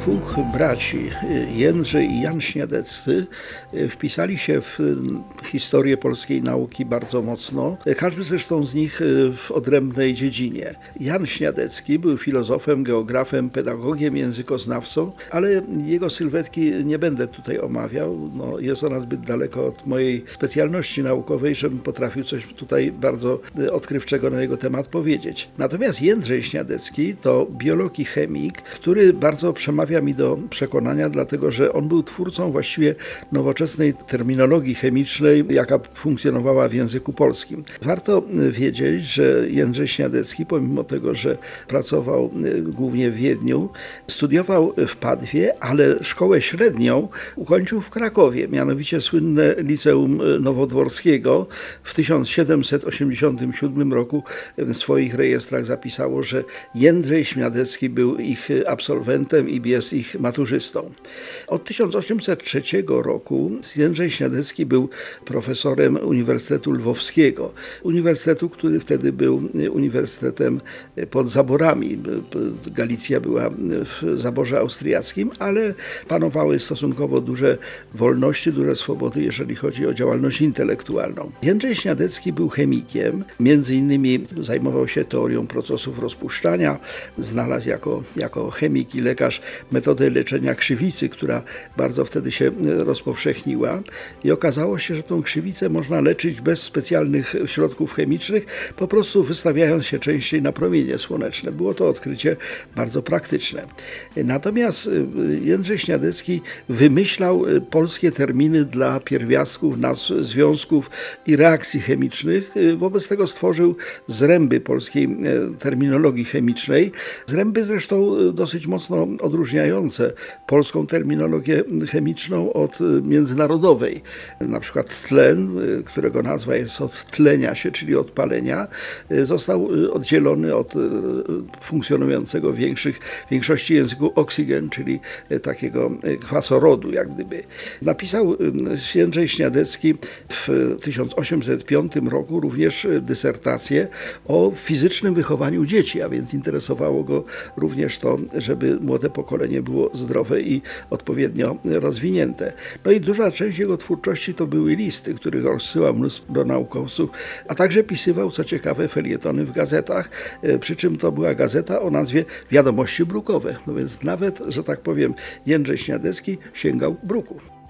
Dwóch braci, Jędrzej i Jan Śniadecki, wpisali się w historię polskiej nauki bardzo mocno, każdy zresztą z nich w odrębnej dziedzinie. Jan Śniadecki był filozofem, geografem, pedagogiem, językoznawcą, ale jego sylwetki nie będę tutaj omawiał, jest ona zbyt daleko od mojej specjalności naukowej, żebym potrafił coś tutaj bardzo odkrywczego na jego temat powiedzieć. Natomiast Jędrzej Śniadecki to biolog i chemik, który bardzo przemawia mi do przekonania, dlatego że on był twórcą właściwie nowoczesnej terminologii chemicznej, jaka funkcjonowała w języku polskim. Warto wiedzieć, że Jędrzej Śniadecki, pomimo tego, że pracował głównie w Wiedniu, studiował w Padwie, ale szkołę średnią ukończył w Krakowie, mianowicie słynne Liceum Nowodworskiego. W 1787 roku w swoich rejestrach zapisało, że Jędrzej Śniadecki był ich absolwentem i jest ich maturzystą. Od 1803 roku Jędrzej Śniadecki był profesorem Uniwersytetu Lwowskiego. Uniwersytetu, który wtedy był uniwersytetem pod zaborami. Galicja była w zaborze austriackim, ale panowały stosunkowo duże wolności, duże swobody, jeżeli chodzi o działalność intelektualną. Jędrzej Śniadecki był chemikiem, między innymi zajmował się teorią procesów rozpuszczania, znalazł jako chemik i lekarz metodę leczenia krzywicy, która bardzo wtedy się rozpowszechniła, i okazało się, że tą krzywicę można leczyć bez specjalnych środków chemicznych, po prostu wystawiając się częściej na promienie słoneczne. Było to odkrycie bardzo praktyczne. Natomiast Jędrzej Śniadecki wymyślał polskie terminy dla pierwiastków, nazw, związków i reakcji chemicznych. Wobec tego stworzył zręby polskiej terminologii chemicznej. Zręby zresztą dosyć mocno odróżniające polską terminologię chemiczną od międzynarodowej. Na przykład tlen, którego nazwa jest od tlenia się, czyli od palenia, został oddzielony od funkcjonującego w większości języków oksygen, czyli takiego kwasorodu jak gdyby. Napisał Jędrzej Śniadecki w 1805 roku również dysertację o fizycznym wychowaniu dzieci, a więc interesowało go również to, żeby młode pokolenie było zdrowe i odpowiednio rozwinięte. I duża część jego twórczości to były listy, których rozsyłał do naukowców, a także pisywał, co ciekawe, felietony w gazetach, przy czym to była gazeta o nazwie Wiadomości Brukowe. Więc nawet, że tak powiem, Jędrzej Śniadecki sięgał bruku.